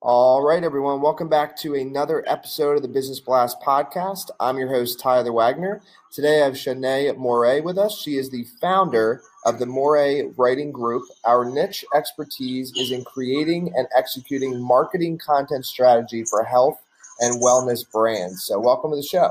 All right, everyone. Welcome back to another episode of the Business Blast Podcast. I'm your host, Tyler Wagner. Today I have Shanae Morey with us. She is the founder of the Morey Writing Group. Our niche expertise is in creating and executing marketing content strategy for health and wellness brands. So welcome to the show.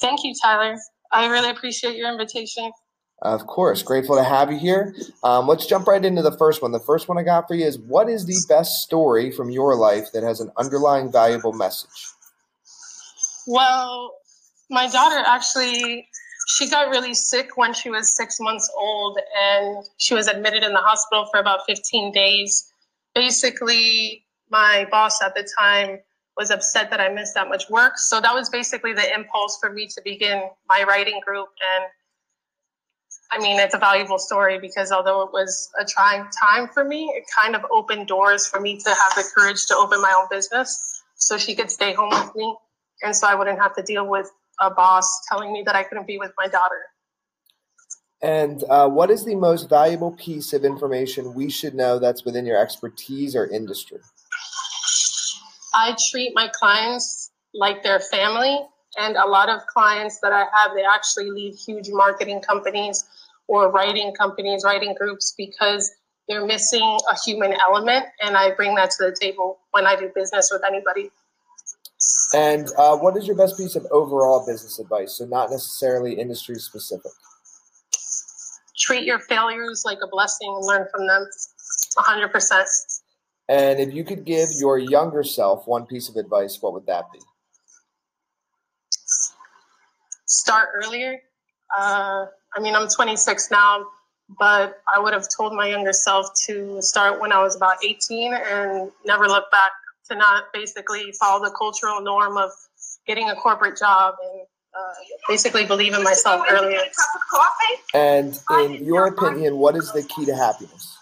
Thank you, Tyler. I really appreciate your invitation. Of course. Grateful to have you here. Let's jump right into the first one. The first one I got for you is, what is the best story from your life that has an underlying valuable message? Well, my daughter actually, she got really sick when she was 6 months old, and she was admitted in the hospital for about 15 days. Basically, my boss at the time was upset that I missed that much work. So that was basically the impulse for me to begin my writing group. And I mean, it's a valuable story because although it was a trying time for me, it kind of opened doors for me to have the courage to open my own business so she could stay home with me. And so I wouldn't have to deal with a boss telling me that I couldn't be with my daughter. And what is the most valuable piece of information we should know that's within your expertise or industry? I treat my clients like they're family, and a lot of clients that I have, they actually leave huge marketing companies or writing companies, writing groups, because they're missing a human element, and I bring that to the table when I do business with anybody. And what is your best piece of overall business advice, so not necessarily industry specific? Treat your failures like a blessing and learn from them 100%. And if you could give your younger self one piece of advice, what would that be? Start earlier. I'm 26 now, but I would have told my younger self to start when I was about 18 and never look back, to not basically follow the cultural norm of getting a corporate job and basically believe in myself earlier. And in your opinion, what is the key to happiness?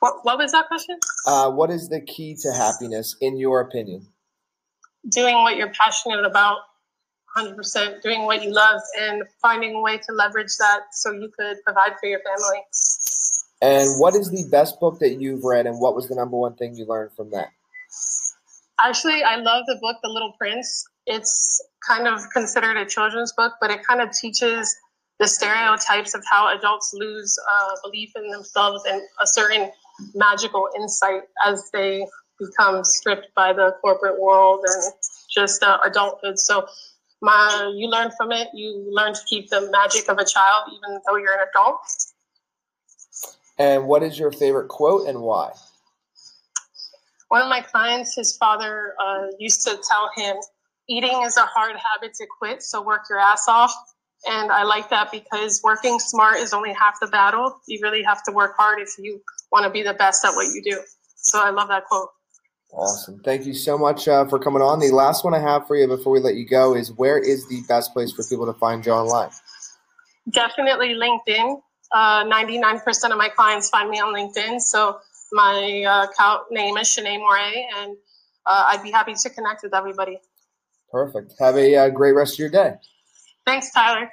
What was that question? What is the key to happiness, in your opinion? Doing what you're passionate about, 100%, doing what you love, and finding a way to leverage that so you could provide for your family. And what is the best book that you've read, and what was the number one thing you learned from that? Actually, I love the book, The Little Prince. It's kind of considered a children's book, but it kind of teaches the stereotypes of how adults lose belief in themselves and a certain magical insight as they become stripped by the corporate world and just adulthood. So you learn from it. You learn to keep the magic of a child even though you're an adult. And what is your favorite quote and why? One of my clients, his father used to tell him, eating is a hard habit to quit, so work your ass off. And I like that because working smart is only half the battle. You really have to work hard if you want to be the best at what you do. So I love that quote. Awesome. Thank you so much for coming on. The last one I have for you before we let you go is, where is the best place for people to find you online? Definitely LinkedIn. 99% of my clients find me on LinkedIn. So my account name is Shanae Morey, and I'd be happy to connect with everybody. Perfect. Have a great rest of your day. Thanks, Tyler.